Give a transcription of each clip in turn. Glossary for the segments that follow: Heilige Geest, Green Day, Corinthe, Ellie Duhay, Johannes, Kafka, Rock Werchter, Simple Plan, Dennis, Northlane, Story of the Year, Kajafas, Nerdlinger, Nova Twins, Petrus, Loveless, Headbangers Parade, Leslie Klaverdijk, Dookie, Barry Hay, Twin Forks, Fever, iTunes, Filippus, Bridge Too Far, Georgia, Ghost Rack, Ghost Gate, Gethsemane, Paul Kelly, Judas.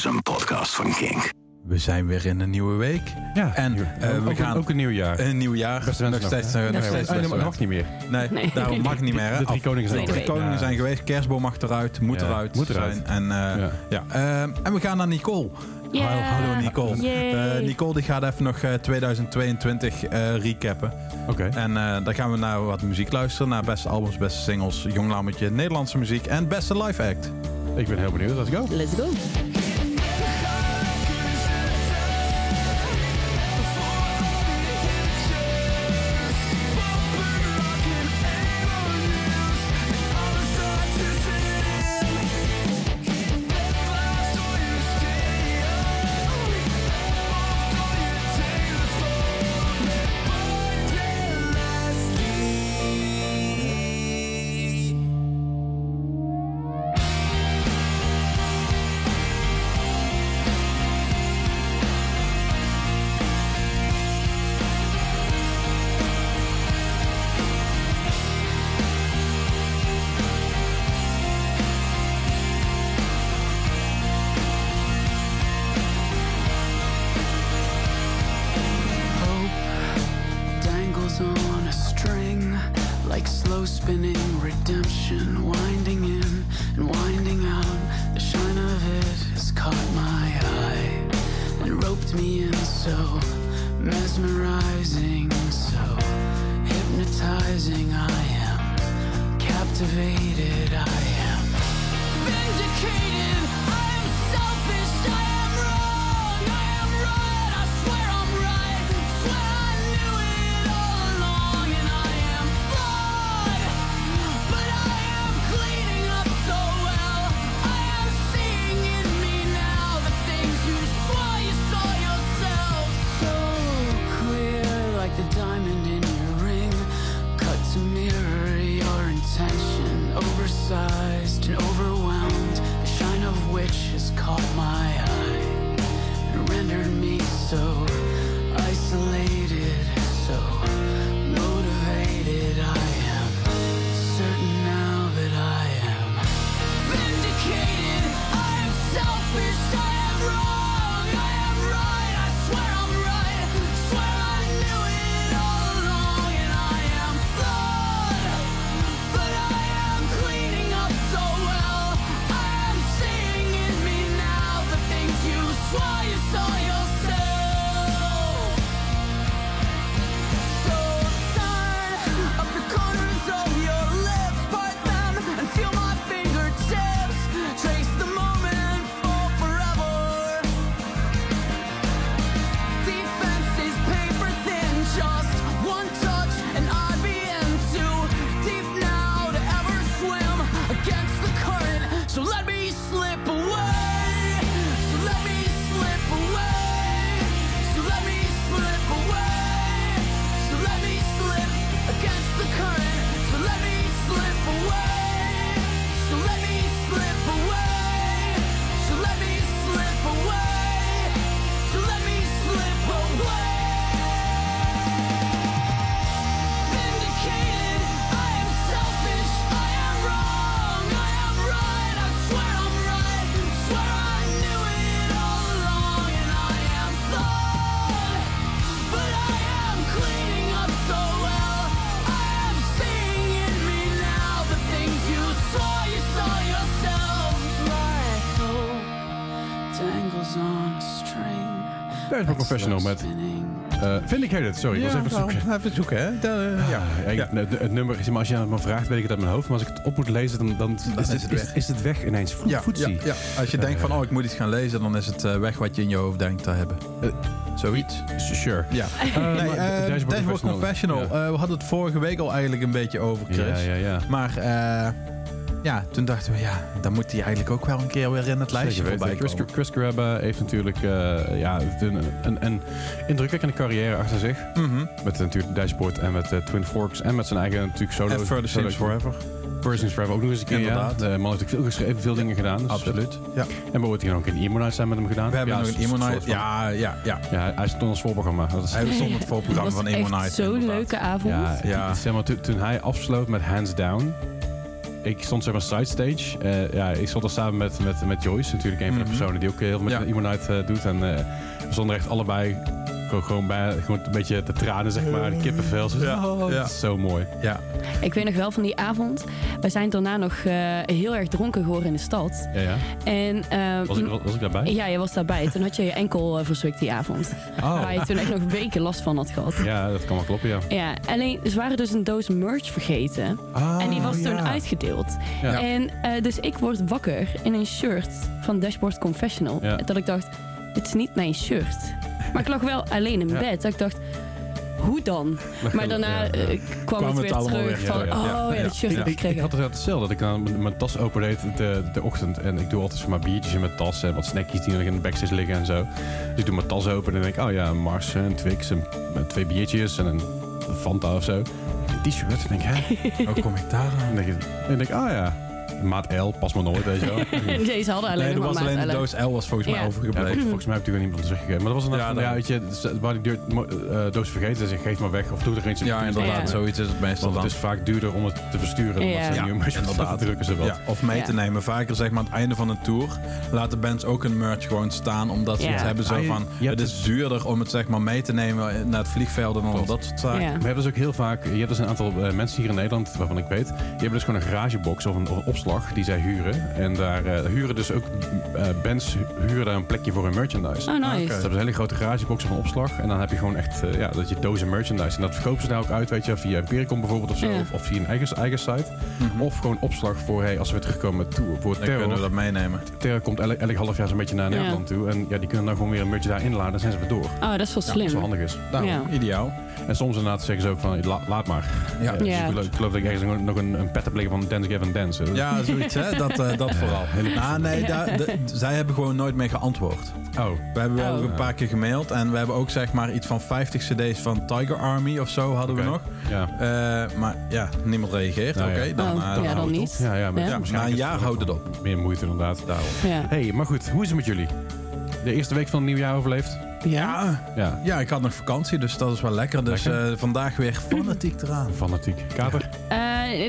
is een podcast van Kink. We zijn weer in een nieuwe week. Ja, en we gaan ook een nieuw jaar. Een nieuw jaar. Dat mag niet meer. Nee. Daarom mag niet meer. De drie koningen zijn geweest. Kerstboom mag eruit. Moet eruit. En we gaan naar Nicole. Yeah. Hallo Nicole. Nicole die gaat even nog 2022 recappen. Okay. En dan gaan we naar wat muziek luisteren. Naar beste albums, beste singles, jong lammetje, Nederlandse muziek en beste live act. Ik ben heel benieuwd. Let's go. Let's go. Dashboard Confessional met Vindicated, sorry. Ja, was even zoeken, hè? Het nummer is, maar als je het maar vraagt, weet ik het uit mijn hoofd. Maar als ik het op moet lezen, dan is het weg ineens. Voetzie. Ja. Als je denkt van, ik moet iets gaan lezen, dan is het weg wat je in je hoofd denkt te hebben. Zoiets? Sure. Ja. Dashboard Confessional. Ja. We hadden het vorige week al eigenlijk een beetje over, Chris. Ja. Maar... toen dachten we, dan moet hij eigenlijk ook wel een keer weer in het lijstje voorbij komen. Chris Grabbe heeft natuurlijk een indrukwekkende carrière achter zich. Mm-hmm. Met natuurlijk Dijsport en met Twin Forks en met zijn eigen natuurlijk solo. En Further Seems Forever. Further Seems Forever ook nog eens een keer, inderdaad. De man heeft natuurlijk veel geschreven, veel dingen gedaan. Dus absoluut. Ja. En we hoorden hier ook een Emo Night zijn met hem gedaan. We hebben nog een Emo Night. Ja, hij stond als voorprogramma. Hij stond het voorprogramma van Emo Night. Dat was echt zo'n leuke avond. Ja, toen hij afsloot met Hands Down... ik stond zeg maar sidestage. Ik stond al samen met Joyce, natuurlijk een van de personen die ook heel veel met Imonite doet. En we stonden echt allebei gewoon een beetje te tranen, zeg maar. De kippenvel. Dat is zo mooi. Ja. Ik weet nog wel van die avond. Wij zijn daarna nog heel erg dronken geworden in de stad. Ja, ja. En, was ik daarbij? Ja, je was daarbij. Toen had je je enkel verzwikt die avond. Oh. Waar je toen echt nog weken last van had gehad. Ja, dat kan wel kloppen, ja. Alleen, ze waren dus een doos merch vergeten. Oh, en die was toen uitgedeeld. Ja. En dus ik word wakker in een shirt van Dashboard Confessional. Ja. Dat ik dacht, het is niet mijn shirt. Maar ik lag wel alleen in bed. Dat ik dacht, hoe dan? Maar daarna kwam het weer terug. Dat shirt heb ik gekregen. Ik had het hetzelfde. Dat ik dan mijn tas opendeed de ochtend. En ik doe altijd mijn biertjes in mijn tas. En wat snackjes die nog in de backstage liggen en zo. Dus ik doe mijn tas open en denk ik, Mars en Twix. En twee biertjes en een Fanta of zo. Een t-shirt. En denk hoe kom ik daar aan? En denk ik, maat L, pas maar nooit, weet je wel. Deze hadden alleen maar maat L. Alleen de doos L was volgens mij overgebleven. Ja, volgens mij heb ik natuurlijk niemand teruggegeven. Maar dat was een waar die doos vergeten is, dus geef maar weg of doe er geen zin in. Ja, inderdaad, zoiets is het meestal. Want het is vaak duurder om het te versturen. Ja, inderdaad, drukken ze wel. Ja, of mee te nemen. Vaker zeg maar aan het einde van een tour laten bands ook een merch gewoon staan, omdat ze het hebben zo van, het is duurder om het zeg maar mee te nemen naar het vliegveld en al dat soort zaken. We hebben dus ook heel vaak, je hebt dus een aantal mensen hier in Nederland, waarvan ik weet, die hebben dus gewoon een garagebox of een opslag die zij huren. En daar huren dus ook bands huren daar een plekje voor hun merchandise. Oh, nice. Okay. Ze hebben een hele grote garagebox of een opslag. En dan heb je gewoon echt dat je dozen merchandise. En dat verkopen ze daar ook uit, weet je, via Empiricon bijvoorbeeld of zo. Ja. Of via een eigen site. Mm-hmm. Of gewoon opslag voor, als we weer terugkomen met tour. Voor Terror. Dan kunnen we dat meenemen. Terror komt elk half jaar zo'n beetje naar Nederland toe. En die kunnen dan gewoon weer een merch daar inladen en zijn ze weer door. Oh, dat is wel slim. Dat is wel handig is. Nou, ideaal. En soms inderdaad zeggen ze ook van, laat maar. Ja. Dus ik geloof dat ik ergens nog een pet heb liggen van Dance Gavin Dance. Ja, zoiets, hè? Dat vooral. Zij hebben gewoon nooit meer geantwoord. Oh. We hebben wel een paar keer gemaild. En we hebben ook zeg maar iets van 50 cd's van Tiger Army of zo hadden we nog. Ja. Maar niemand reageert. Oké, dan niet. Na een jaar houdt het op. Meer moeite inderdaad. Ja. Hey, maar goed, hoe is het met jullie? De eerste week van het nieuwjaar overleefd? Ja, ik had nog vakantie, dus dat is wel lekker. Dus vandaag weer fanatiek eraan. Fanatiek. Kater?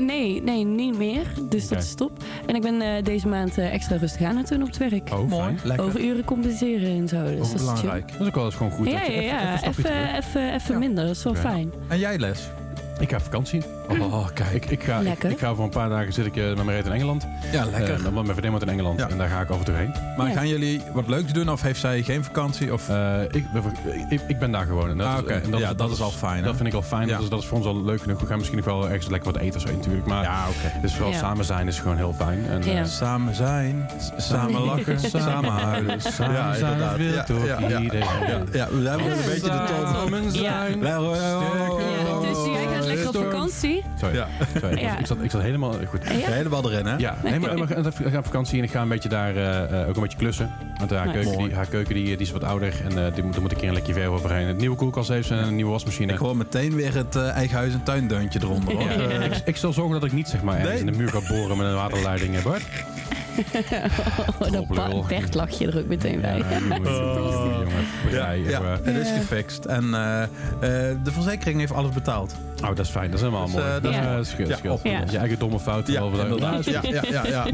Nee, niet meer. Dus dat is top. En ik ben deze maand extra rustig aan het doen op het werk. Oh, mooi. Lekker. Overuren compenseren en zo. Dus dat is belangrijk. Dat is ook wel eens gewoon goed. Even minder. Dat is wel fijn. En jij, Les? Ik heb vakantie. Oh, kijk. Ik ga voor een paar dagen zit ik met mijn reet in Engeland. Ja, lekker. Dan mijn vriendin wordt in Engeland en daar ga ik af en toe heen. Maar gaan jullie wat leuks doen of heeft zij geen vakantie? Of? Ik ben daar gewoon. En dat is al fijn. Hè? Dat vind ik al fijn. Ja. Dat is voor ons al leuk genoeg. We gaan misschien nog wel ergens lekker wat eten of zo natuurlijk. Maar dus vooral samen zijn is gewoon heel fijn. En, samen zijn, samen lachen, samen huilen. Samen inderdaad. We hebben een beetje de toon. Dus jij gaat lekker op vakantie. Sorry. Ja. Ik zat helemaal goed. Helemaal erin, hè? Ja. Nee, maar ik ga op vakantie en ik ga een beetje daar ook een beetje klussen. Want haar keuken die is wat ouder en daar moet ik hier een lekje verf overheen. Een nieuwe koelkast heeft ze en een nieuwe wasmachine. Ik hoor meteen weer het eigen huis- en tuindeuntje eronder. Hoor. Ik zal zorgen dat ik niet zeg maar ergens in de muur ga boren met een waterleiding, hè, Bart? Bert lag je er ook meteen bij. Het is gefixt. En de verzekering heeft alles betaald. Oh, dat is fijn. Dat is helemaal mooi. Je eigen domme fout. Nee,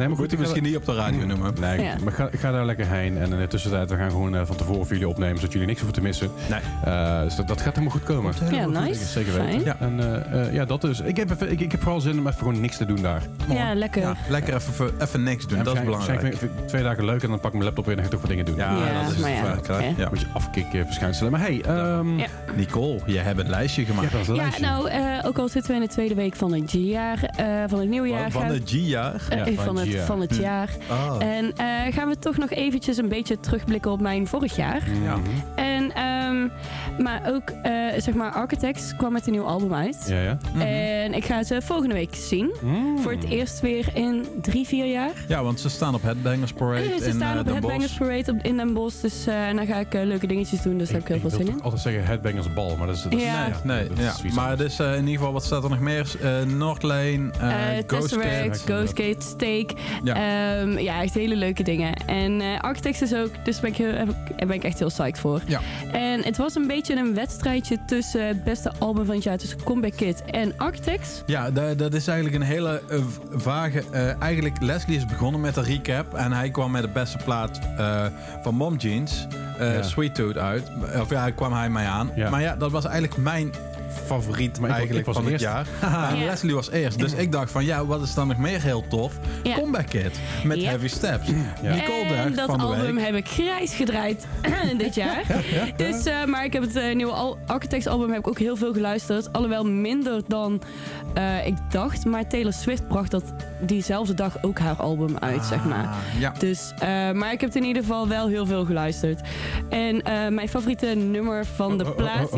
maar goed, ik misschien niet op de radio noemen. Nee, maar ga daar lekker heen. En in de tussentijd, we gaan gewoon van tevoren voor jullie opnemen, zodat jullie niks hoeven te missen. Nee. Dus dat gaat helemaal goed komen. Ja, nice. Zeker weten. Ja. En dat dus. Ik heb vooral zin om even gewoon niks te doen daar. Ja, lekker. Lekker even niks doen. Dat is belangrijk. Vind ik 2 dagen leuk en dan pak ik mijn laptop weer en ga ik toch wat dingen doen. Ja, dat is een beetje afkicken, verschijnselen. Maar hey, Nicole, jij hebt een lijstje gemaakt. Ook al zitten we in de tweede week van het G-jaar, van het nieuwjaar. Van het G-jaar? Van het jaar. Oh. En gaan we toch nog eventjes een beetje terugblikken op mijn vorig jaar. Ja. En, maar ook, zeg maar, Architects kwam met een nieuw album uit. Ja. Mm-hmm. En ik ga ze volgende week zien. Mm. Voor het eerst weer in 3-4 jaar. Ja, want ze staan op Headbangers Parade in Den Bosch. Ze staan op Headbangers Parade in Den Bosch. Dus dan ga ik leuke dingetjes doen. Dus daar heb ik heel veel zin in. Ik wil altijd zeggen Headbangers Bal, maar dat is... Nee. Maar dus in ieder geval, wat staat er nog meer? Northlane, Ghost Rack, Ghost Gate, Steak. Ja. Echt hele leuke dingen. En Architects is ook. Dus daar ben ik echt heel psyched voor. Ja. En het was een beetje een wedstrijdje tussen het beste album van het jaar, tussen Comeback Kid en Architects. Ja, dat is eigenlijk een hele vage... eigenlijk, Leslie is begonnen met een recap en hij kwam met de beste plaat van Mom Jeans, Sweet Tooth, uit. Of ja, kwam hij mij aan. Ja. Maar ja, dat was eigenlijk mijn favoriet eigenlijk was van het jaar. En Leslie was eerst. Dus ik dacht van, ja, wat is dan nog meer heel tof? Ja. Comeback Kid met Heavy Steps. Ja. En dat van album heb ik grijs gedraaid dit jaar. Ja. Dus, maar ik heb het nieuwe Architects album heb ik ook heel veel geluisterd. Alhoewel minder dan ik dacht. Maar Taylor Swift bracht dat diezelfde dag ook haar album uit, zeg maar. Ja. Dus, maar ik heb het in ieder geval wel heel veel geluisterd. En mijn favoriete nummer van de plaat...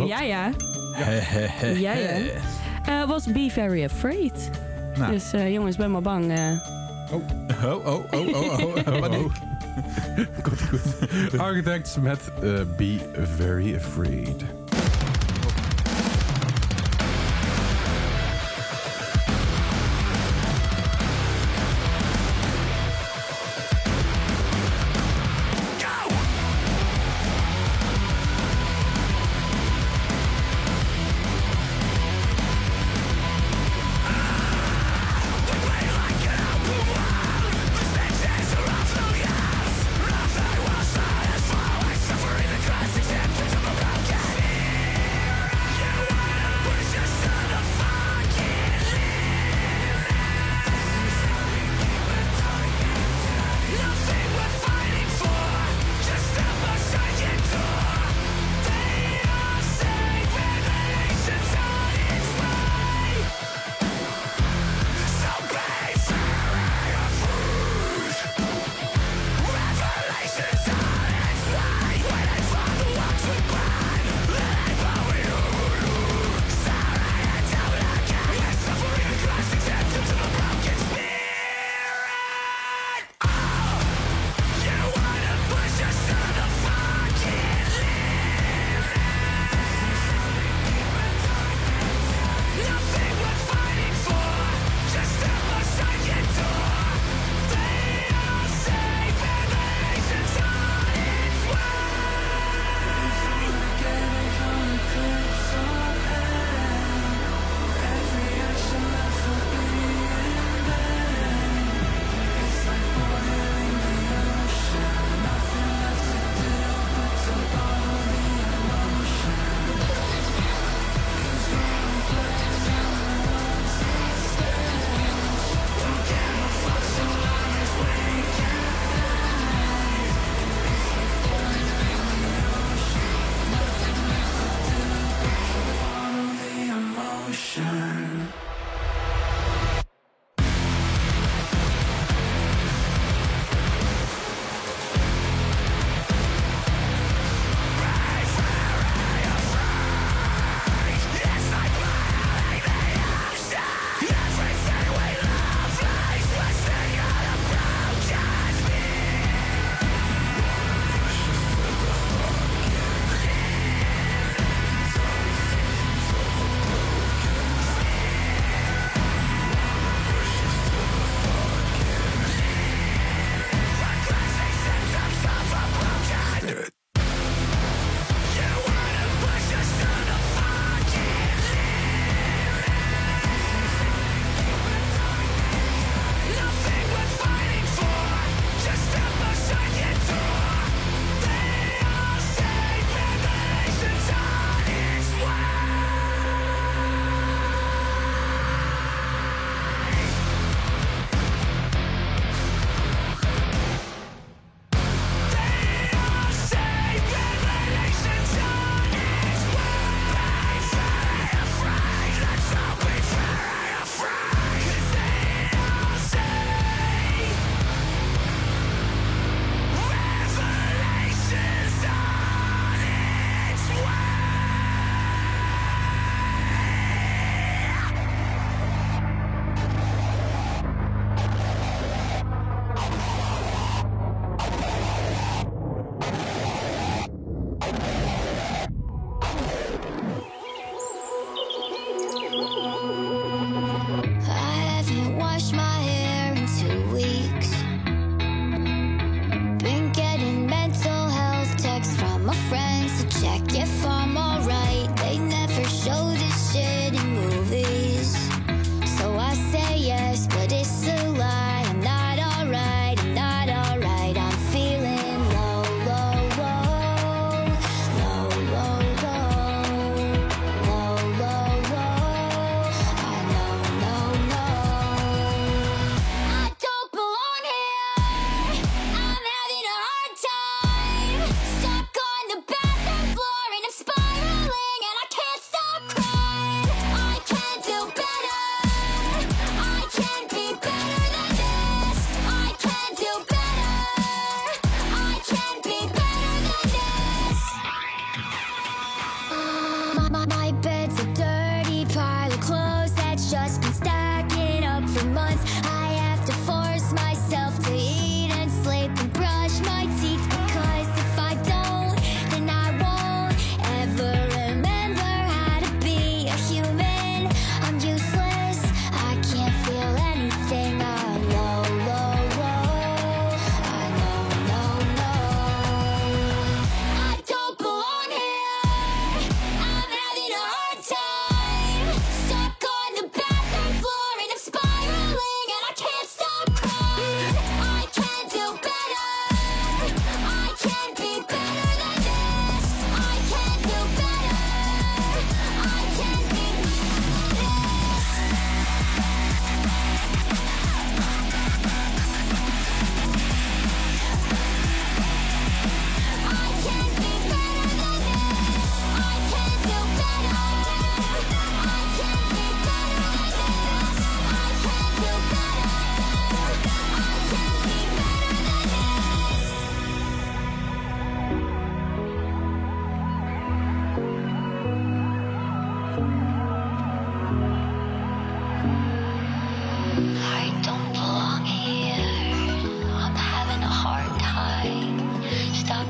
was Be Very Afraid. Nou. Dus jongens, ben maar bang. Komt goed. Architects met Be Very Afraid.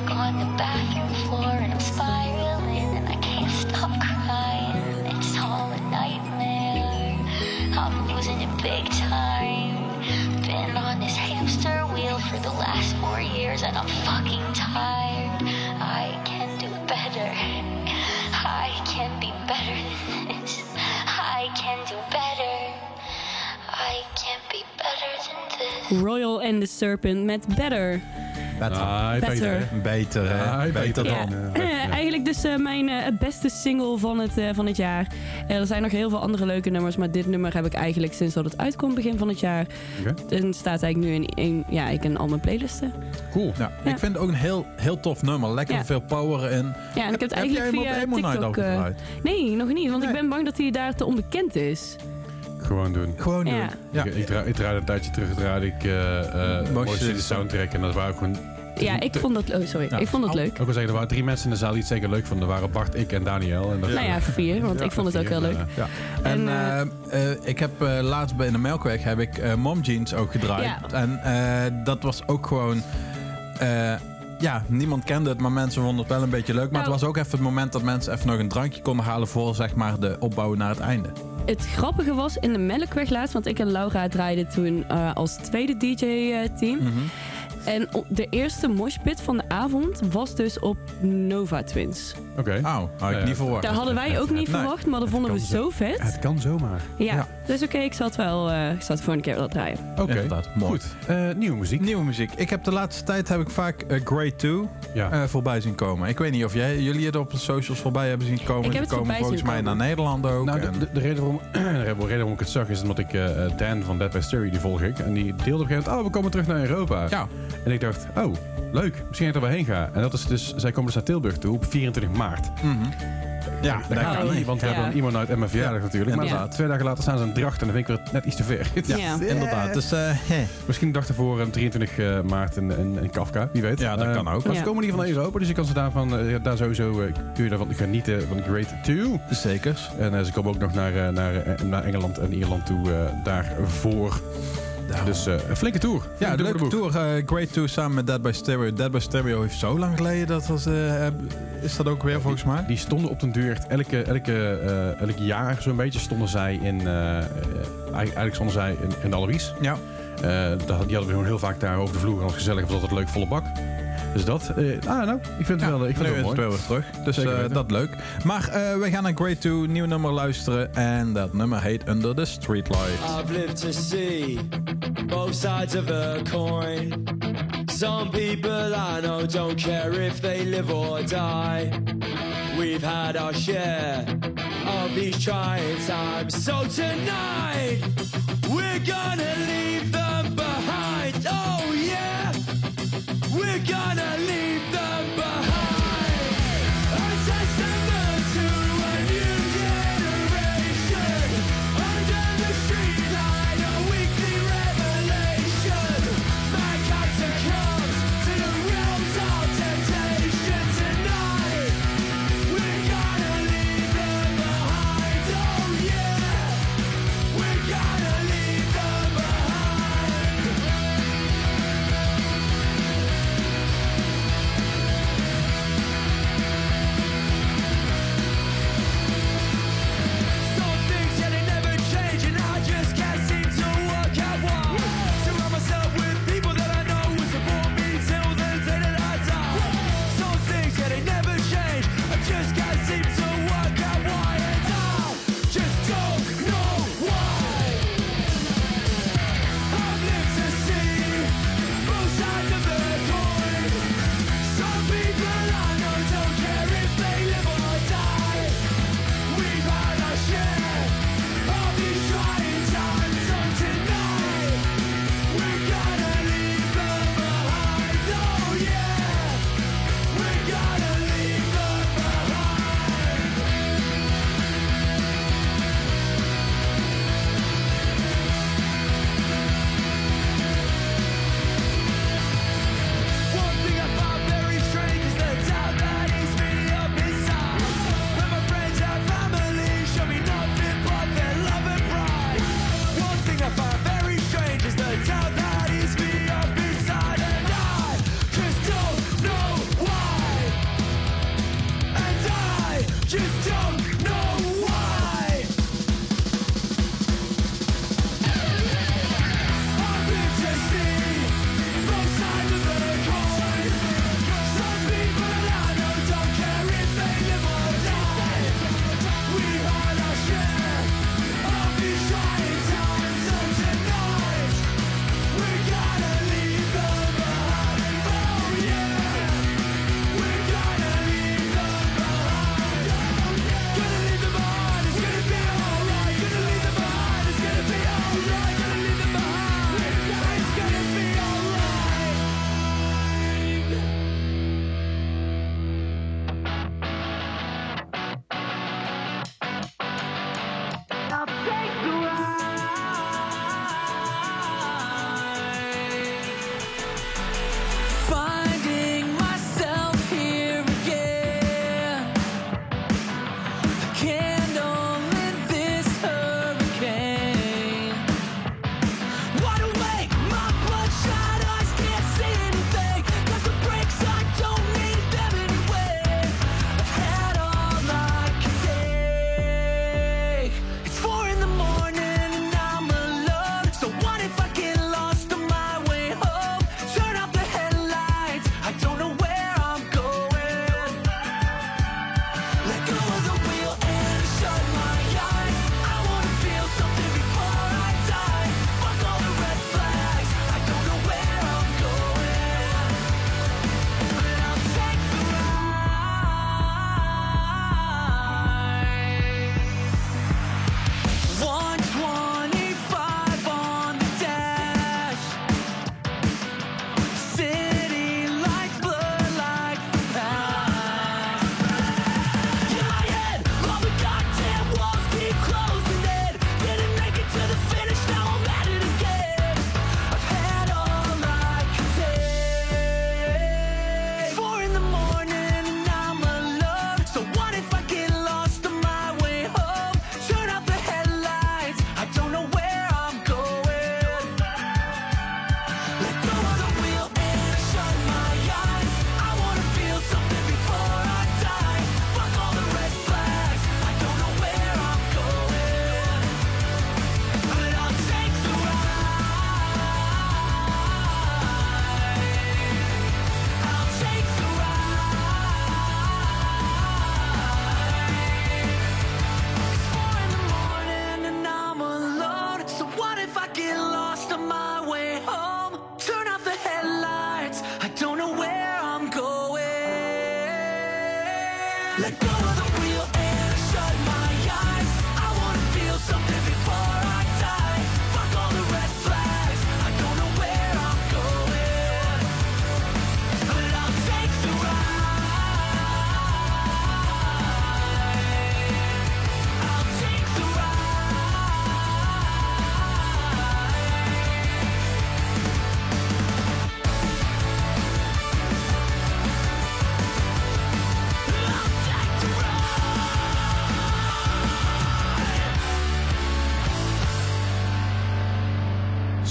on the bathroom floor and I'm spiraling and I can't stop crying. It's all a nightmare. I'm losing it big time. Been on this hamster wheel for the last 4 years and I'm fucking tired. I can do better. I can be better than this. I can do better. I can be better than this. Royal and the Serpent met Better. Better. Eigenlijk dus mijn beste single van het jaar. Er zijn nog heel veel andere leuke nummers, maar dit nummer heb ik eigenlijk sinds dat het uitkomt begin van het jaar. Okay. En staat eigenlijk nu in al mijn playlisten. Cool. Ja, ja. Ik vind het ook een heel tof nummer. Lekker veel power en... Ja, en ik heb het eigenlijk via TikTok... Nee, nog niet, want ik ben bang dat hij daar te onbekend is. Gewoon doen. Ja. Ja. Ik draai een tijdje terug. Mooi de soundtrack en dat waren gewoon... Ja, ik vond dat... ik vond het leuk. Ik wil zeggen, er waren 3 mensen in de zaal die het zeker leuk vonden. Er waren Bart, ik en Daniel. En dat vier, want ik vond het ook heel leuk. Ja. En ik heb laatst in de Melkweg heb ik Mom Jeans ook gedraaid. Ja. En dat was ook gewoon... Ja, niemand kende het, maar mensen vonden het wel een beetje leuk. Maar het was ook even het moment dat mensen even nog een drankje konden halen voor zeg maar de opbouw naar het einde. Het grappige was, in de Melkweg laatst, want ik en Laura draaiden toen als tweede DJ-team. Mm-hmm. En de eerste moshpit van de avond was dus op Nova Twins. Oké. Had ik niet verwacht. Daar hadden wij ook niet verwacht, maar dat vonden we zo vet. Het kan zomaar. Ja. Dus oké, ik zal het wel voor een keer wel draaien. Oké, inderdaad. Mooi. Goed. Nieuwe muziek. Ik heb de laatste tijd vaak Grade 2 voorbij zien komen. Ik weet niet of jullie het op de socials voorbij hebben zien komen. Ik heb het voorbij zien komen. Volgens mij naar Nederland ook. Nou, de reden waarom ik het zag is omdat ik Dan van Dead by Stereo, die volg ik. En die deelde op een gegeven moment, we komen terug naar Europa. Ja. En ik dacht, leuk, misschien dat ik er wel heen ga. En dat is dus, zij komen dus naar Tilburg toe op 24 maart. Mm-hmm. Ja, dat kan niet, want we hebben dan iemand uit mijn verjaardag natuurlijk. Maar 2 dagen later staan ze in Drachten en dan vind ik het net iets te ver. Ja. Inderdaad. Dus misschien dacht ervoor 23 maart in Kafka, wie weet. Ja, dat kan ook. Maar ze komen in ieder geval naar Europa, dus je kan ze daar sowieso kun je daarvan genieten van Grade 2. Zekers. En ze komen ook nog naar Engeland en Ierland toe daarvoor. Dus een flinke tour. Ja, een leuke tour. Grade 2 samen met Dead by Stereo. Dead by Stereo heeft zo lang geleden is dat ook weer volgens mij? Die stonden op den duur echt elk jaar zo'n beetje stonden zij in... eigenlijk stonden zij in de Alois. Ja. Die hadden we gewoon heel vaak daar over de vloer. En als gezellig was altijd leuk volle bak. Dus dat, ik vind het wel mooi. Nu is het wel weer terug, dus dat leuk. Maar we gaan naar Grade 2, nieuw nummer luisteren. En dat nummer heet Under the Streetlights. I've lived to see both sides of a coin. Some people I know don't care if they live or die. We've had our share of these trying times. So tonight, we're gonna leave them behind. Oh yeah! We're gonna leave them behind.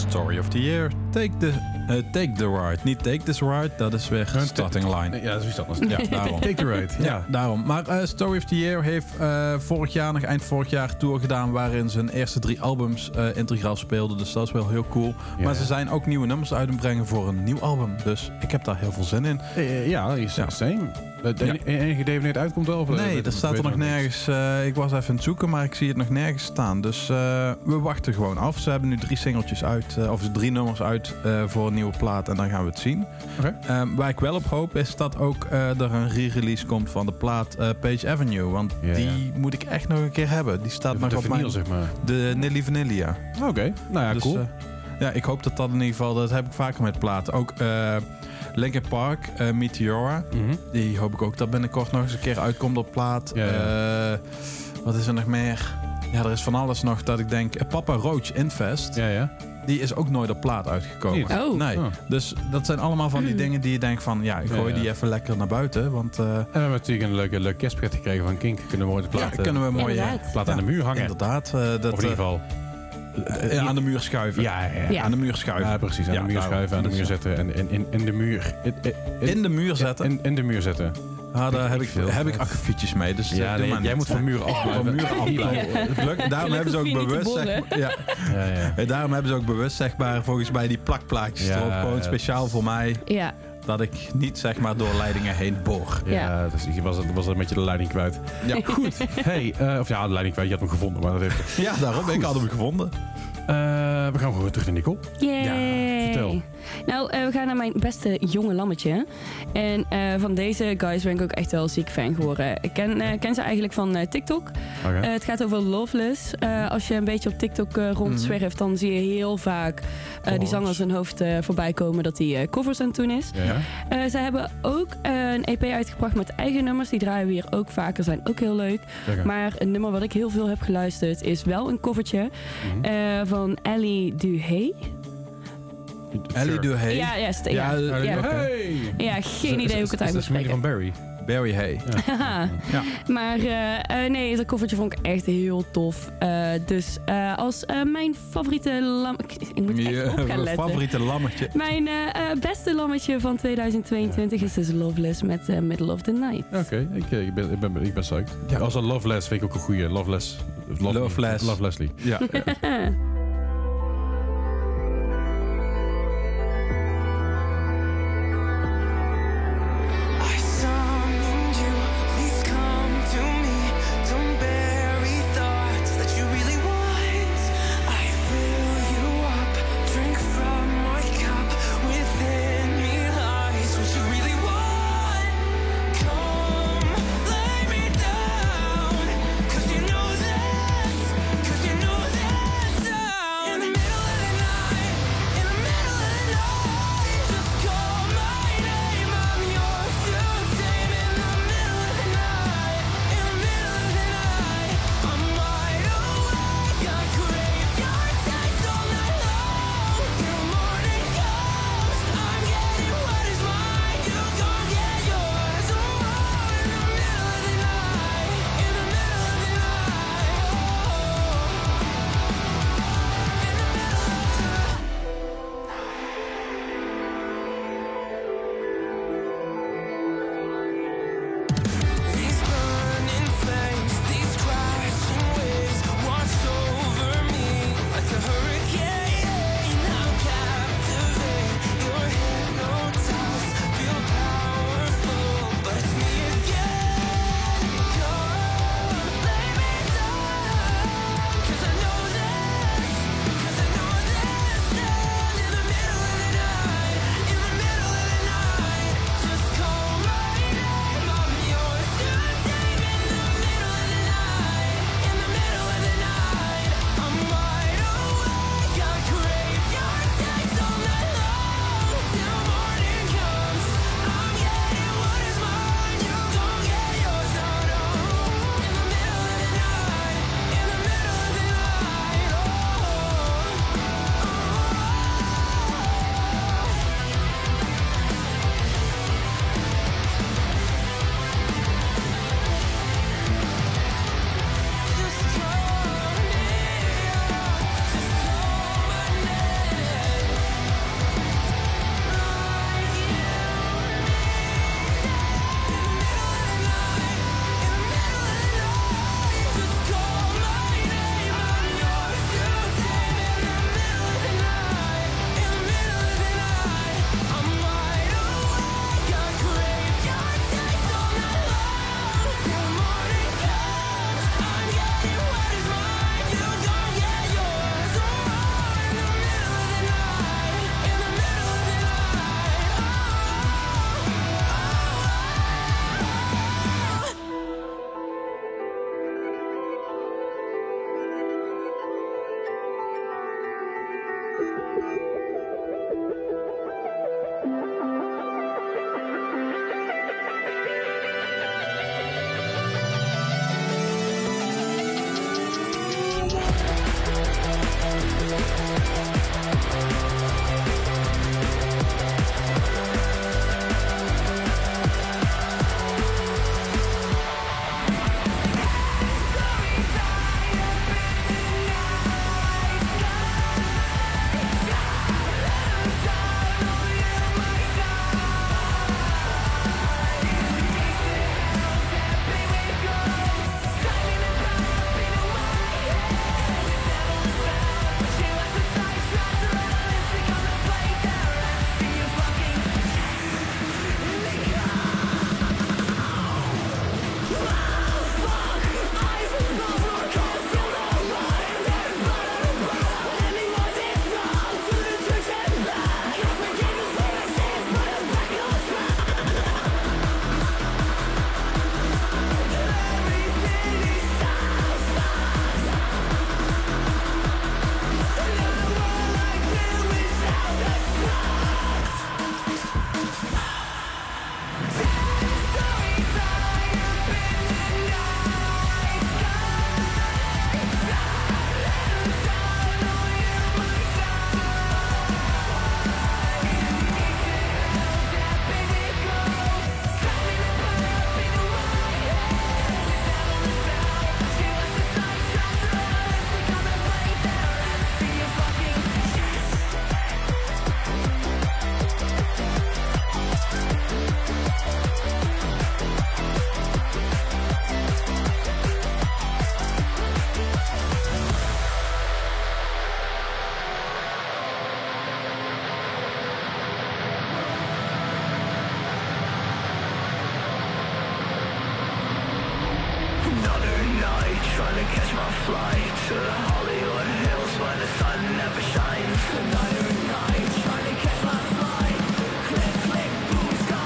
Story of the Year, Take the Ride. Niet Take This Ride, dat is weg. Starting Line. Ja, dat is dat. Ja, daarom. Take the Ride. Ja, ja, daarom. Maar Story of the Year heeft eind vorig jaar tour gedaan waarin zijn eerste 3 albums integraal speelden. Dus dat is wel heel cool. Ja, maar ze zijn ook nieuwe nummers uit te brengen voor een nieuw album. Dus ik heb daar heel veel zin in. Ja, je zegt same. Enige idee wanneer het uitkomt wel? Nee, dat staat er nog nergens. Ik was even aan het zoeken, maar ik zie het nog nergens staan. Dus we wachten gewoon af. Ze hebben nu 3 singeltjes uit, of 3 nummers uit voor een nieuwe plaat. En dan gaan we het zien. Okay. Waar ik wel op hoop is dat ook er een re-release komt van de plaat Page Avenue. Want die moet ik echt nog een keer hebben. Die staat nog op vinyl, zeg maar. De Nilly Vanilla. Oké, nou ja, dus, cool. Ja, ik hoop dat in ieder geval... Dat heb ik vaker met platen. Ook... Linkin Park, Meteora. Mm-hmm. Die hoop ik ook dat binnenkort nog eens een keer uitkomt op plaat. Ja. Wat is er nog meer? Ja, er is van alles nog dat ik denk... Papa Roach Infest. Ja. Die is ook nooit op plaat uitgekomen. Oh. Nee. Oh. Dus dat zijn allemaal van die dingen die je denkt van... Ja, ik gooi die even lekker naar buiten. Want, en we hebben natuurlijk een leuke kerstpakket gekregen van Kink. Kunnen we mooi de plaat aan de muur hangen. Inderdaad. Of in ieder geval... aan de muur schuiven. Ja, aan de muur schuiven. Ja, precies. Aan de muur schuiven, aan de muur zetten. En in de muur. In de muur zetten? In de muur zetten. Ah, daar heb ik akkefietjes mee. Dus ja, jij moet van muren afblijven. Daarom hebben ze ook bewust... Daarom hebben ze ook bewust, zeg maar, volgens mij die plakplaatjes erop. Gewoon speciaal voor mij. Ja. Dat ik niet, zeg maar, door leidingen heen boor. Ja, dus je was een beetje de leiding kwijt. Ja, goed. Hey, de leiding kwijt. Je had hem gevonden. Maar dat heeft... Ja, daarom. Goed. Ik had hem gevonden. We gaan gewoon terug naar Nicole. Yay. Ja, vertel. Nou, we gaan naar mijn beste jonge lammetje. En van deze guys ben ik ook echt wel ziek fan geworden. Ik ken ze eigenlijk van TikTok. Okay. Het gaat over Loveless. Als je een beetje op TikTok rondzwerft, dan zie je heel vaak die zanger zijn hoofd voorbij komen dat hij covers aan het doen is. Yeah. Zij hebben ook een EP uitgebracht met eigen nummers. Die draaien we hier ook vaker, zijn ook heel leuk. Okay. Maar een nummer wat ik heel veel heb geluisterd is wel een covertje van Ellie Duhay. Ellie Duhay? Ja, yes, geen idee hoe ik het uit moet spreken. Van Barry Hay. Ja. Ja. Maar nee, dat koffertje vond ik echt heel tof. Dus als mijn favoriete lammetje... Ik moet echt op gaan letten. Favoriete lammetje. Mijn beste lammetje van 2022 is dus Loveless met Middle of the Night. Oké, ik ben psyched. Ja. Als een Loveless vind ik ook een goeie. Love Leslie. Ja. Ja. trying to catch my flight to the Hollywood Hills where the sun never shines. Another night trying to catch my flight. Click, click, boots go,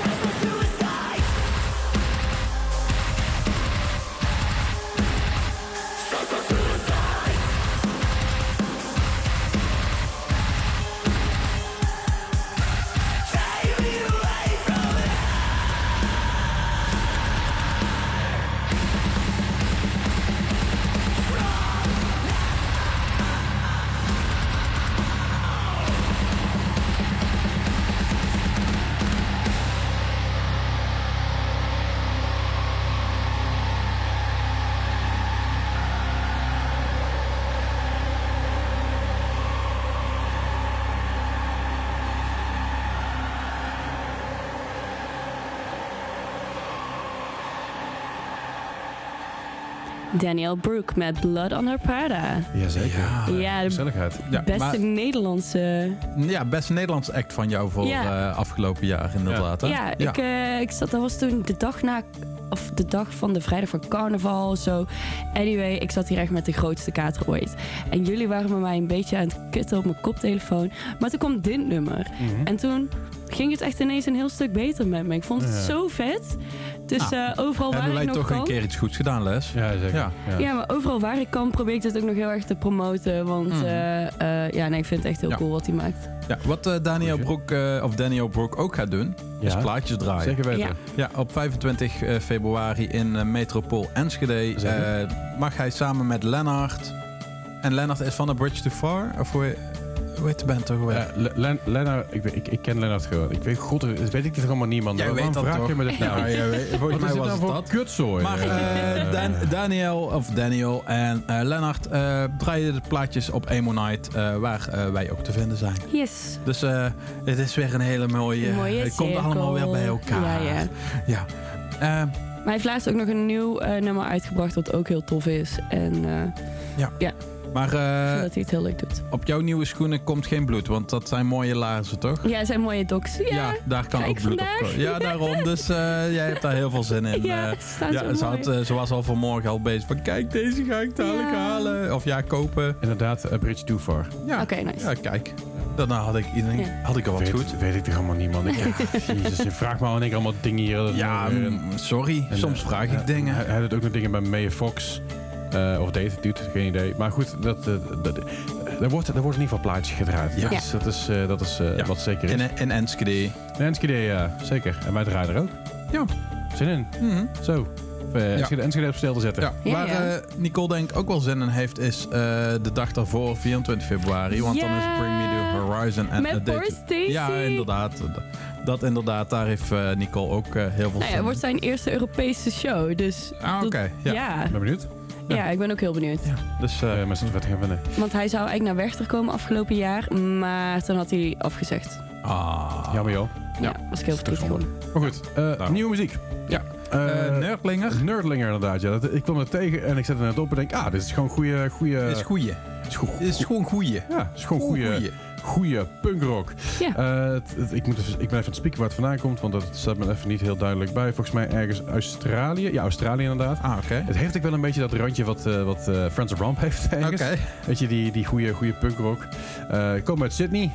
says the suicide. Says the suicide. Take me away from Daniel Brooke met Blood on Her Parade. Jazeker. Ja, de gezelligheid. Ja, beste Nederlandse... Ja, beste Nederlandse act van jou voor afgelopen jaar inderdaad. Ja. Ik zat, dat was toen de dag na... Of de dag van de vrijdag van carnaval, zo. Anyway, ik zat hier echt met de grootste kater ooit. En jullie waren met mij een beetje aan het kutten op mijn koptelefoon. Maar toen kwam dit nummer. Mm-hmm. En toen ging het echt ineens een heel stuk beter met me. Ik vond het zo vet. Dus overal waar ik nog kan... toch een keer iets goeds gedaan, Les. Ja, zeker. Ja, maar overal waar ik kan probeer ik dit ook nog heel erg te promoten. Want ik vind het echt heel cool wat hij maakt. Ja, wat Daniel Brooke ook gaat doen, is plaatjes draaien. Zeker weten. Ja, op 25 februari in Metropool Enschede mag hij samen met Lennart. En Lennart is van de Bridge Too Far? Of hoe heet de band toch wel? Lennart, ik ken Lennart gewoon. Ik weet weet ik dit allemaal niemand. Jij weet dat vraag toch? Je me dit nou? Volgens mij was dat kutzooi. Maar Daniel en Lennart draaien de plaatjes op Emo Night, waar wij ook te vinden zijn. Yes. Dus het is weer een hele mooie... Het komt allemaal weer bij elkaar. Ja. Maar hij heeft laatst ook nog een nieuw nummer uitgebracht, wat ook heel tof is. En maar ik vind dat hij het heel leuk doet. Op jouw nieuwe schoenen komt geen bloed, want dat zijn mooie laarzen, toch? Ja, dat zijn mooie docs. Ja, daar kan ook bloed op komen. Ja, daarom. Dus jij hebt daar heel veel zin in. Ze was al vanmorgen al bezig van, kijk, deze ga ik dadelijk halen. Of kopen. Inderdaad, Bridge Too Far. Ja. Oké, nice. Ja, kijk. Daarna had ik al wat goed. Weet ik toch allemaal niet, man. Jezus, je vraagt me al en ik allemaal dingen hier. Ja, sorry. Soms vraag ik dingen. Hij doet ook nog dingen bij May Fox. Of deze dude, geen idee. Maar goed, er wordt in ieder geval plaatjes gedraaid. Ja. Dat is wat zeker is. En Enschede. Ja, zeker. En wij draaien er ook. Ja. Zin in. Mm-hmm. Zo. Enschede op stil te zetten. Ja. Waar Nicole denk ook wel zin in heeft, is de dag daarvoor, 24 februari. Want dan is Bring Me The Horizon. En met Boris Stacy. Ja, inderdaad. Dat inderdaad, daar heeft Nicole ook heel veel zin in. Het wordt zijn eerste Europese show. Dus oké. Ja. Ben benieuwd. Ja, ik ben ook heel benieuwd. Ja. Dus met z'n gaan vinden. Want hij zou eigenlijk naar Werchter komen afgelopen jaar, maar toen had hij afgezegd. Ah, jammer joh. Ja, was ik heel verdrietig. Maar goed, nieuwe muziek. Ja. Nerdlinger inderdaad. Ja. Ik kwam er tegen en ik zette het op en denk, dit is gewoon goeie. Dit is gewoon goeie. Ja, is gewoon goeie. Goeie punkrock. Ja. Ik ben even aan het spieken waar het vandaan komt, want dat staat me even niet heel duidelijk bij. Volgens mij ergens Australië. Ja, Australië inderdaad. Oké. Het heeft ook wel een beetje dat randje wat Friends of Romp heeft ergens. Oké. Weet je, die goeie punkrock. Komen uit Sydney.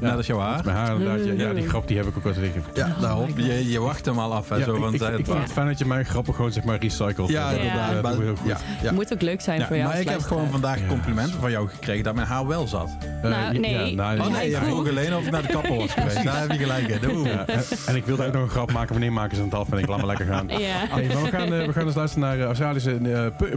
Dat is jouw haar. Mijn haar inderdaad. Ja, die grap die heb ik ook altijd verteld. Ja, daarop. Je wacht hem al af. Ik vind het fijn dat je mijn grappen gewoon zeg maar recycelt. Ja, inderdaad. Dat doen we heel goed. Het moet ook leuk zijn voor jou. Maar ik heb gewoon vandaag complimenten van jou gekregen dat mijn haar wel zat. Nee, je vroeg alleen of ik naar de kapper was geweest. Daar heb je gelijk in. En ik wilde ook nog een grap maken. Wanneer maken ze het af? En ik laat me lekker gaan. We gaan dus luisteren naar Australische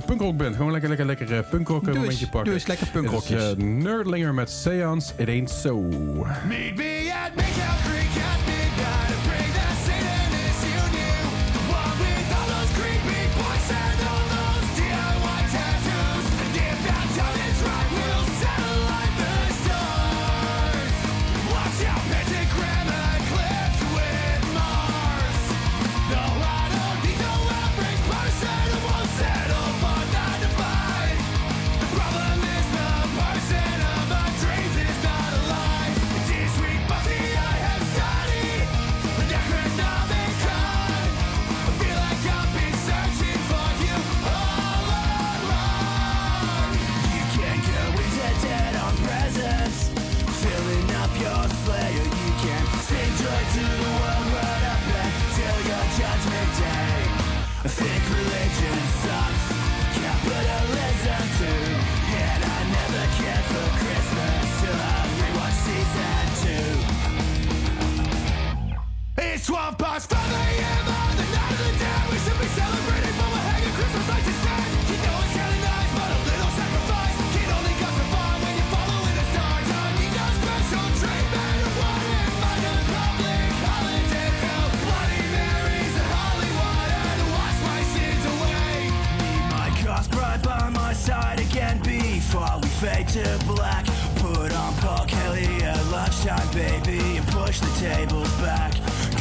punkrockband. Gewoon lekker punkrock momentje pakken. Doe eens lekker punkrockjes. Nerdlinger met Seance. It Ain't So. Meet me at Midtown Creek at midnight and bring that Satan is you knew. The one with all those creepy boys and all those DIY tattoos. And if that town is right, we'll satellite the stars. Watch out, pentagram eclipse with Mars. No, I don't need no average person who won't settle for 9 to 5. The problem is the person of my dreams is not alive. I have started. fade to black. Put on Paul Kelly at lunchtime, baby, and push the tables back.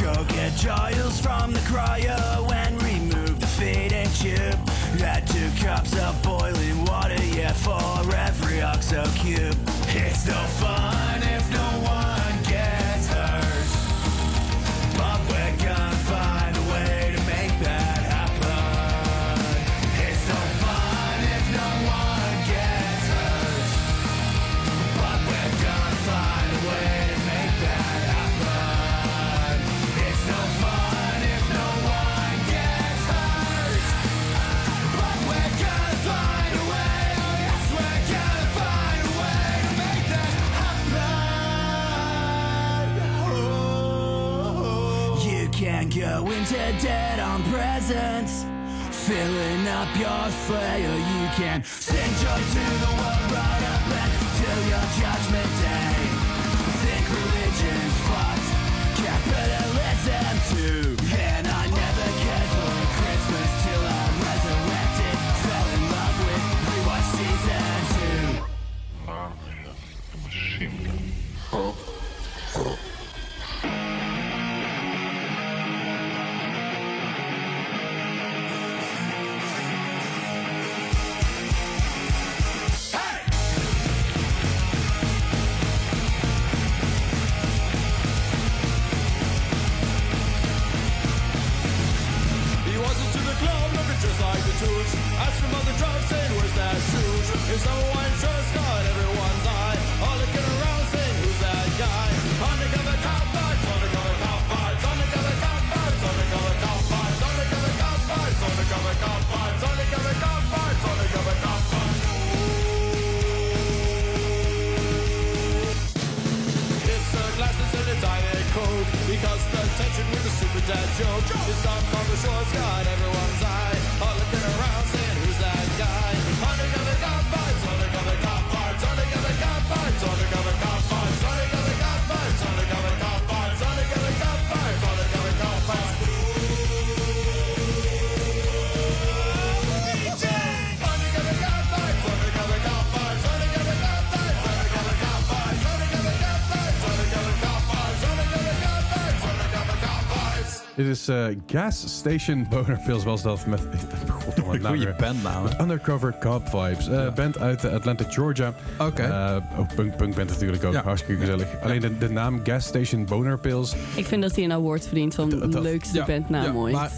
Go get Giles from the cryo and remove the feeding tube. Add 2 cups of boiling water, yeah, for every OXO cube. It's no fun if no one gets hurt, but we're gonna find a way to make that happen. It's no fun if no one gets hurt, but we're gonna find a way to make that happen. It's no fun if no one gets hurt, but we're gonna find a way. Oh yes, we're gonna find a way to make that happen. Oh. You can go into debt on presents, filling up your sleigh, or you can sing joy to the world right up until your judgment day. Think religion's fucked, capitalism too. And I never cared for Christmas till I resurrected, fell in love with rewatch season 2. Machine gun. Dit is Gas Station Boner Pills was dat met goede bandnaam. Undercover Cop Vibes. Ja. Band uit Atlanta, Georgia. Oké. Punk band natuurlijk ook. Ja. Hartstikke gezellig. Ja. Alleen de naam Gas Station Boner Pills. Ik vind dat hij een award verdient van de leukste bandnaam ooit. Maar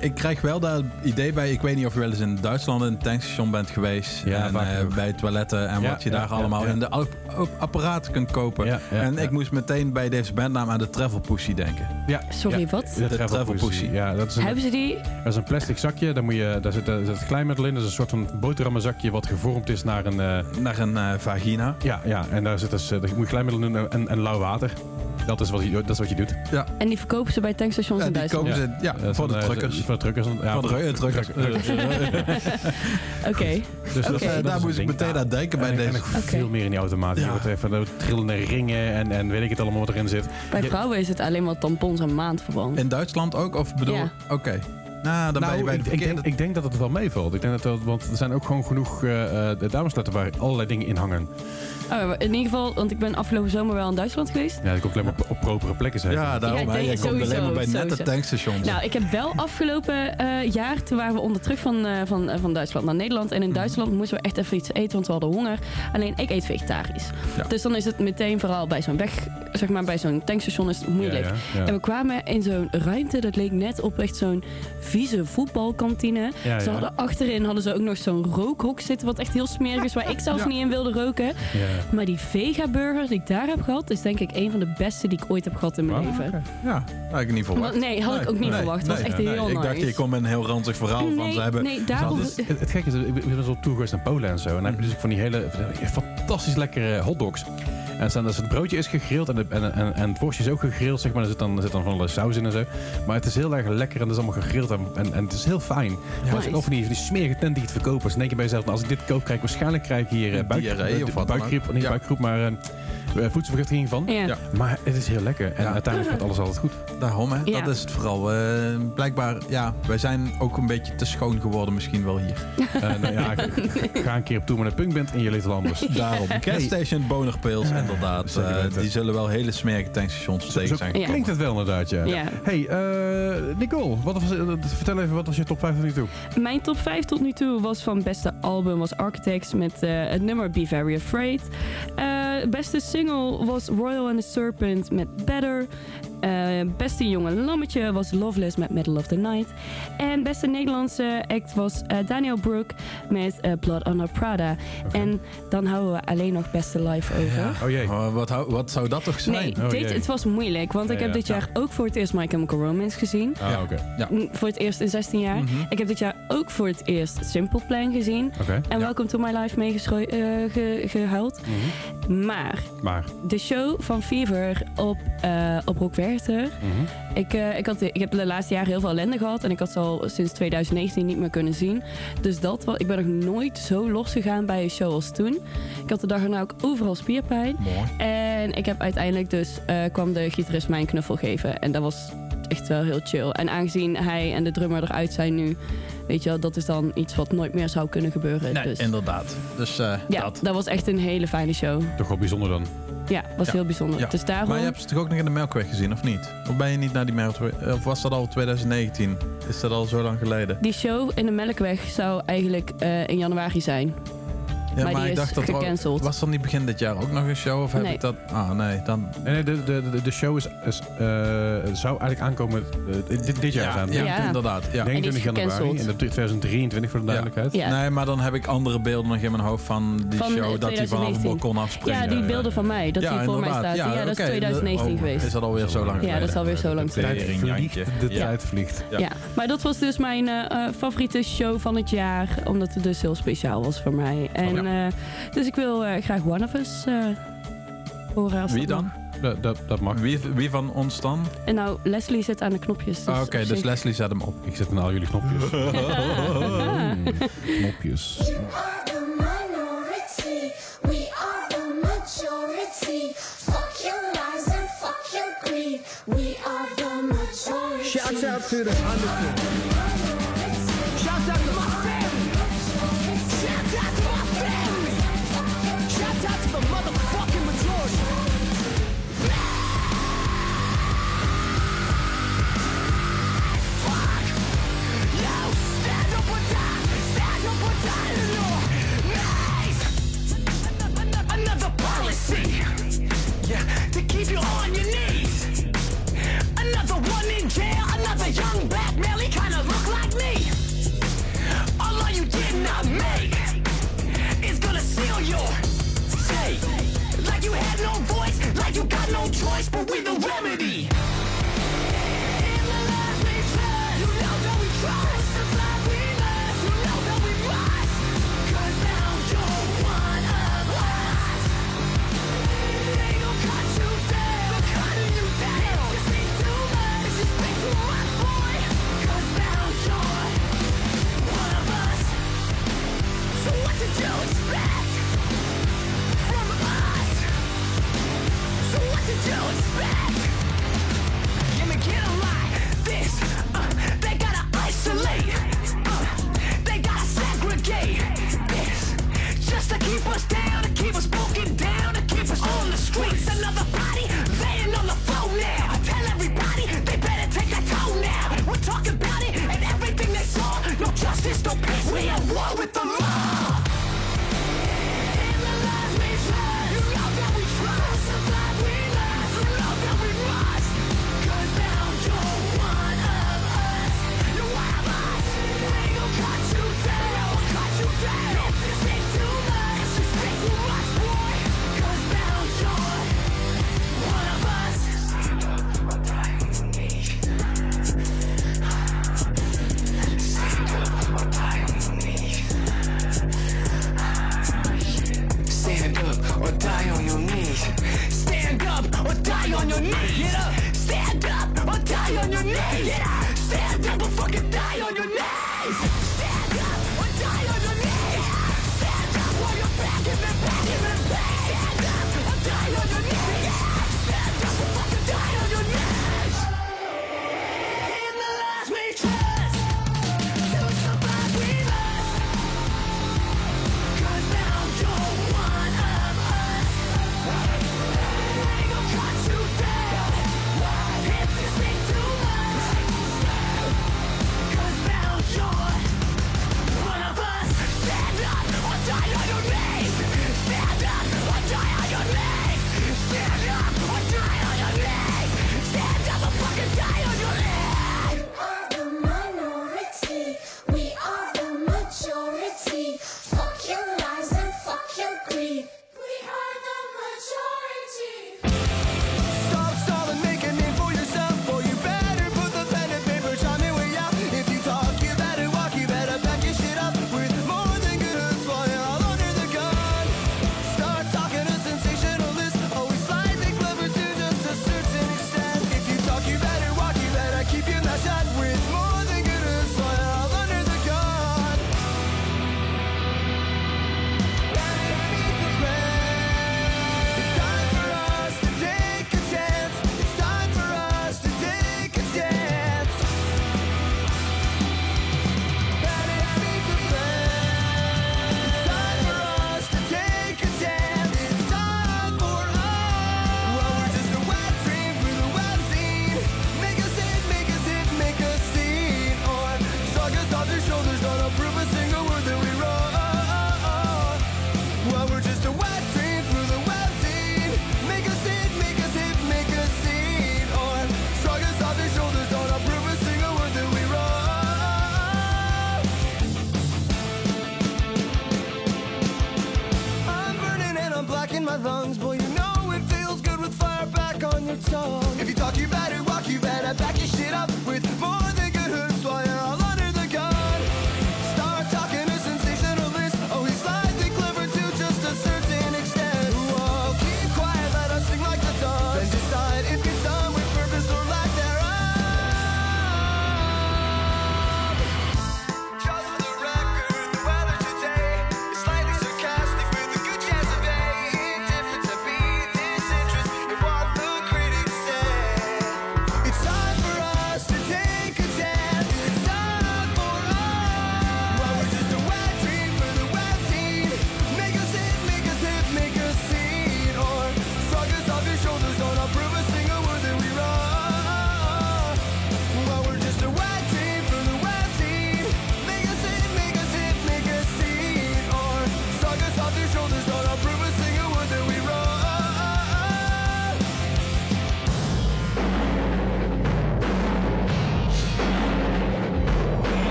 ik krijg wel daar het idee bij. Ik weet niet of je wel eens in Duitsland in een tankstation bent geweest. Ja, en bij toiletten en wat je daar allemaal in de apparaat kunt kopen. Ja, ja, en ik moest meteen bij deze bandnaam aan de Travel Pussy denken. Ja. Sorry, wat? De Travel Pussy. Ja, dat is hebben ze die? Dat is een plastic zakje. Daar zit glijmiddel in. Dat is een soort van boterhammenzakje wat gevormd is naar een vagina. Ja. En daar zit dus daar moet je glijmiddel in en lauw water. Dat is wat je doet. Ja. En die verkopen ze bij tankstations in Duitsland? Ja, voor de truckers. Voor de truckers. Oké. Dus daar moest ik meteen aan denken bij deze. En nog veel meer in die automaat. Ja. Je wordt even trillende ringen en weet ik het allemaal wat erin zit. Bij vrouwen is het alleen maar tampons en maandverband. In Duitsland ook? Of bedoel... Ja. Oké. Ik denk dat het wel meevalt. Want er zijn ook gewoon genoeg damesletten waar allerlei dingen in hangen. In ieder geval, want ik ben afgelopen zomer wel in Duitsland geweest. Ja, dat komt alleen maar op propere plekken zijn. Ja, daarom. Jij komt alleen maar bij nette tankstations. Nou, ik heb wel afgelopen jaar, toen waren we onderweg van Duitsland naar Nederland. En in Duitsland moesten we echt even iets eten, want we hadden honger. Alleen, ik eet vegetarisch. Ja. Dus dan is het meteen vooral bij zo'n weg, zeg maar bij zo'n tankstation is het moeilijk. Ja. En we kwamen in zo'n ruimte, dat leek net op echt zo'n vieze voetbalkantine. Ja. Ze hadden achterin ook nog zo'n rookhok zitten, wat echt heel smerig is, waar ik zelfs niet in wilde roken. Ja. Maar die vega-burger die ik daar heb gehad, is denk ik een van de beste die ik ooit heb gehad in mijn leven. Okay. Ja, had ik niet verwacht. Nee, had ik ook niet verwacht. Het was echt heel nice. Ik dacht, je komt met een heel ranzig verhaal van. Het gekke is, ik ben zo op tour geweest naar Polen en zo. En dan heb je dus ook van die hele fantastisch lekkere hotdogs. En als het broodje is gegrild en het worstje is ook gegrild, zeg maar, er zit dan van de saus in en zo. Maar het is heel erg lekker en het is allemaal gegrild en het is heel fijn. Ja, maar nice. Of niet, die smerige tent die het verkopen. Dus dan denk je bij jezelf, nou, als ik dit koop, waarschijnlijk krijg ik hier voedselvergiftiging van. Ja. Maar het is heel lekker en uiteindelijk gaat alles altijd goed. Daarom, hè? Ja. Dat is het vooral. Blijkbaar, ja, wij zijn ook een beetje te schoon geworden misschien wel hier. Ga een keer op toe met een punkband en je leeft wel anders. Daarom. Gas Station Boner Pills, inderdaad. Die zullen wel hele smerige tankstations tegen zijn. Ja. Klinkt het wel inderdaad, ja. Hey, Nicole, vertel even, wat was je top 5 tot nu toe? Mijn top 5 tot nu toe was van beste album was Architects met het nummer Be Very Afraid. Beste single was Royal and the Serpent met Better. Beste jonge lammetje was Loveless met Middle of the Night. En beste Nederlandse act was Daniel Brooke met Blood on Her Parade. Okay. En dan houden we alleen nog beste live over. Ja. Oh jee, wat zou dat toch zijn? Nee, het was moeilijk, want ik heb dit jaar ook voor het eerst My Chemical Romance gezien. Ah, ja. Okay. Ja. Voor het eerst in 16 jaar. Mm-hmm. Ik heb dit jaar ook voor het eerst Simple Plan gezien. Okay. En Welcome to My Life gehuild. Mm-hmm. Maar de show van Fever op Rock Werchter. Mm-hmm. Ik heb de laatste jaren heel veel ellende gehad en ik had ze al sinds 2019 niet meer kunnen zien. Dus ik ben nog nooit zo losgegaan bij een show als toen. Ik had de dag erna ook overal spierpijn. Mooi. En ik heb uiteindelijk kwam de gitarist mij een knuffel geven en dat was echt wel heel chill. En aangezien hij en de drummer eruit zijn nu, weet je wel, dat is dan iets wat nooit meer zou kunnen gebeuren. Nee, dus. Inderdaad. Dus dat was echt een hele fijne show. Toch wel bijzonder dan? Ja, was heel bijzonder. Ja. Dus daarom... Maar je hebt ze toch ook nog in de Melkweg gezien, of niet? Of ben je niet naar die Melkweg? Of was dat al 2019? Is dat al zo lang geleden? Die show in de Melkweg zou eigenlijk in januari zijn. Ja, maar ik dacht dat gecanceld. Was er niet begin dit jaar ook nog een show? Of heb ik dat... Ah, nee, dan... Nee, de show zou eigenlijk aankomen dit jaar zijn. Ja, inderdaad. Ja. 29 januari en dat 2023 voor de duidelijkheid. Ja. Nee, maar dan heb ik andere beelden nog in mijn hoofd van die show... dat hij vanaf het balkon afspringt. Ja, die beelden van mij, dat hij voor mij staat. Ja, dat is 2019 geweest. Is dat alweer zo lang geleden? Ja, dat is alweer zo lang geleden. De tijd vliegt. Ja, maar dat was dus mijn favoriete show van het jaar... omdat het dus heel speciaal was voor mij. Dus ik wil graag One of Us horen. Wie dan? Dat mag. Wie van ons dan? En nou, Leslie zit aan de knopjes. Dus Oké, dus Leslie zet hem op. Ik zet aan al jullie knopjes. Knopjes. Shout out to the underdog.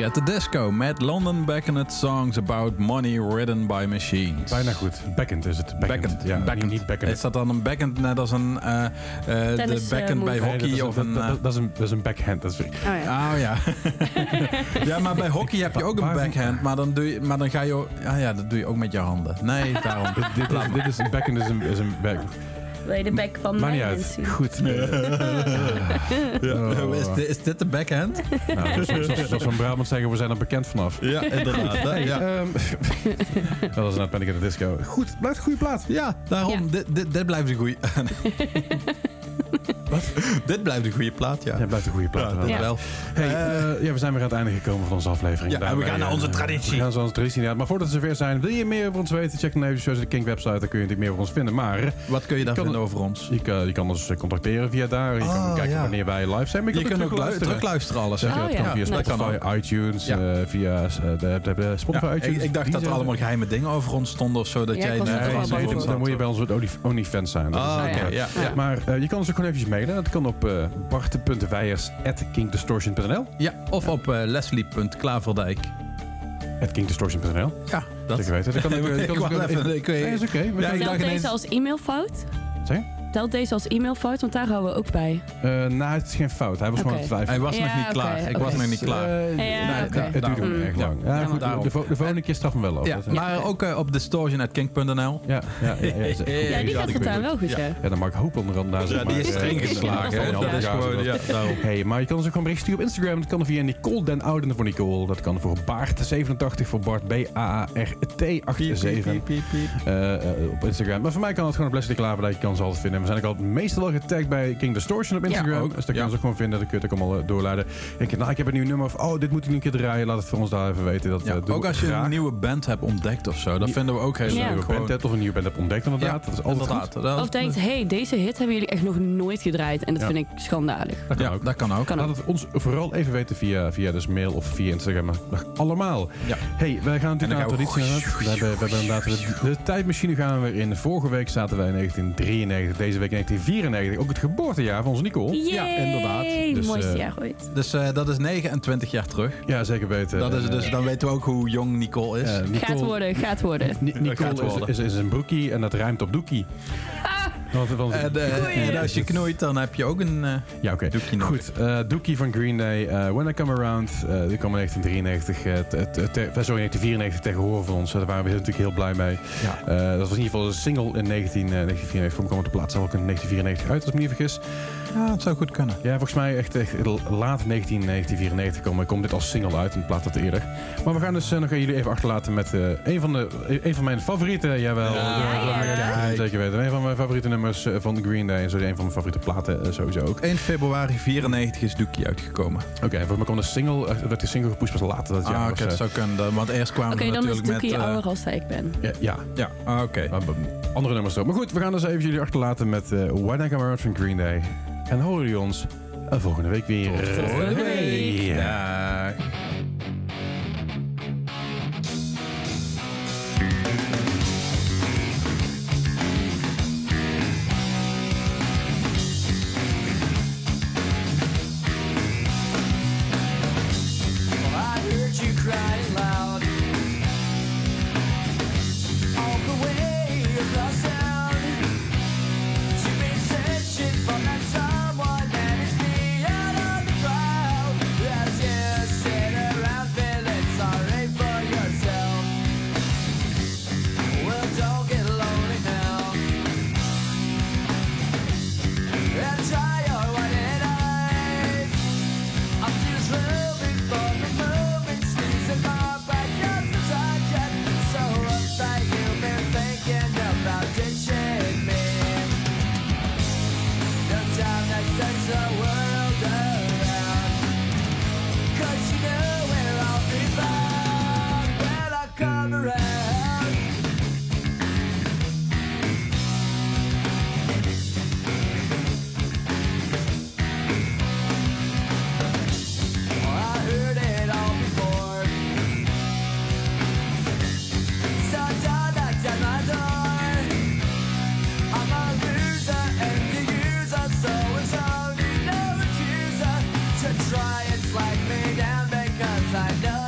Panic at the Disco met London Beckonet Songs About Money Written by Machines. Bijna goed. Backend is het. Backend. Ja, backend. Niet backend. Is dat dan een backend net als een de backend bij hockey? Nee, dat is een backhand. Dat is ja. Ja, maar bij hockey heb je ook een backhand, maar dan ga je ook... Ja, dat doe je ook met je handen. Nee, daarom. dit is een backhand, is een backhand. Wil je de back van mij zien? Goed. Ja. Ja. Is dit de backhand? Nou, zoals we in Brabant zeggen, we zijn er bekend vanaf. Ja, inderdaad. Goed, dat is nou Panic at the Disco. Goed, blijft een goede plaat. Ja, daarom. Ja. Dit blijft een goede... Wat? Dit blijft een goede plaat, ja. Dit blijft een goede plaat, ja, wel. Hey, we zijn weer aan het einde gekomen van onze aflevering. Ja, daarbij, we gaan naar onze traditie. Maar voordat we zover zijn, wil je meer over ons weten? Check dan even de Shows at the Kink website, dan kun je natuurlijk meer over ons vinden. Maar wat kun je daar vinden over ons? Je kan ons contacteren via daar. Je kan kijken wanneer wij live zijn. Maar je kunt ook terugluisteren alles. Dat kan via Spotify, iTunes, via de Spotify, iTunes. Ik dacht dat er allemaal geheime dingen over ons stonden of zo. Dat jij... Dan moet je bij ons wat OnlyFans zijn. Maar je kan ons ook gewoon even mee. Dat kan op bart.weijers@kingdistortion.nl. Ja, of op leslie.klaverdijk@kingdistortion.nl. Ja, dat zeker weten. Dat kan ook. Telt deze als e-mailfout? Telt deze als e-mailfout, want daar houden we ook bij. Het is geen fout. Hij was gewoon twijfel. Hij was nog niet klaar. Ik was nog niet klaar. Het duurde ook erg lang. De volgende keer straf hem wel over. Maar ook op distortion@kink.nl. Ja, die gaat het daar wel goed, hè? Ja, dan mag ik hoop onderhand daar zijn. Die is streng geslagen. Maar je kan ons ook gewoon bericht sturen op Instagram. Dat kan via Nicole Den Ouden voor Nicole. Dat kan voor Baart87 voor Bart. BAART87. Op Instagram. Maar voor mij kan het gewoon op Leslie Klaverdijk. Je kan ze altijd vinden. We zijn ook altijd meestal wel getagd bij King Distortion op Instagram. Ja, ook. Dus dat kan je ook gewoon vinden. Dan kun je het ook allemaal doorleiden. Ik heb een nieuw nummer. Of dit moet ik een keer draaien. Laat het voor ons daar even weten. Dat ook als je een nieuwe band hebt ontdekt of zo. Dat vinden we ook heel leuk. Als je een nieuwe band hebt ontdekt, inderdaad. Ja, dat is altijd goed. Of denkt, deze hit hebben jullie echt nog nooit gedraaid. En dat vind ik schandalig. Dat kan ook. Laat het ons vooral even weten via dus mail of via Instagram. Dag allemaal. Ja. Wij gaan natuurlijk naar de traditie. We hebben inderdaad de tijdmachine gaan we weer in. Vorige week zaten wij in 1993. Deze week 1994. Ook het geboortejaar van onze Nicole. Yay! Ja, inderdaad. Dus, mooiste jaar ooit. Dus dat is 29 jaar terug. Ja, zeker weten. Dat is, dus dan weten we ook hoe jong Nicole is. Gaat worden. Nicole is een broekie en dat ruimt op Dookie. En als je knoeit, dan heb je ook een Dookie nog. Goed, Dookie van Green Day, When I Come Around. Die kwam in 1994 tegen horen van ons. Daar waren we natuurlijk heel blij mee. Ja. Dat was in ieder geval een single in 1994. Voor me kwam de plaat zelf ook in 1994 uit, als ik me niet vergis. Ja, het zou goed kunnen. Ja, volgens mij echt laat 1994 komt dit als single uit. Een plaat dat eerder. Maar we gaan dus nog jullie even achterlaten met een van mijn favorieten. Jawel. Ja. Zeker weten. Een van mijn favoriete nummers van Green Day. En zo een van mijn favoriete platen sowieso ook. 1 februari 1994 is Dookie uitgekomen. Oké, volgens mij kwam de single. Werd de single gepusht pas later dat jaar. Oké, dat zou kunnen. Want eerst kwamen we natuurlijk met... Oké, dan is Dookie ouder als ik ben. Ja. Oké. Andere nummers ook. Maar goed, we gaan dus even jullie achterlaten met When I Come Around van Green Day. En horen jullie ons volgende week weer. Tot volgende week. Ja. Try and slide me down because I know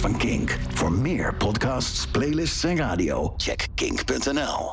Van Kink. Voor meer podcasts, playlists en radio, check kink.nl.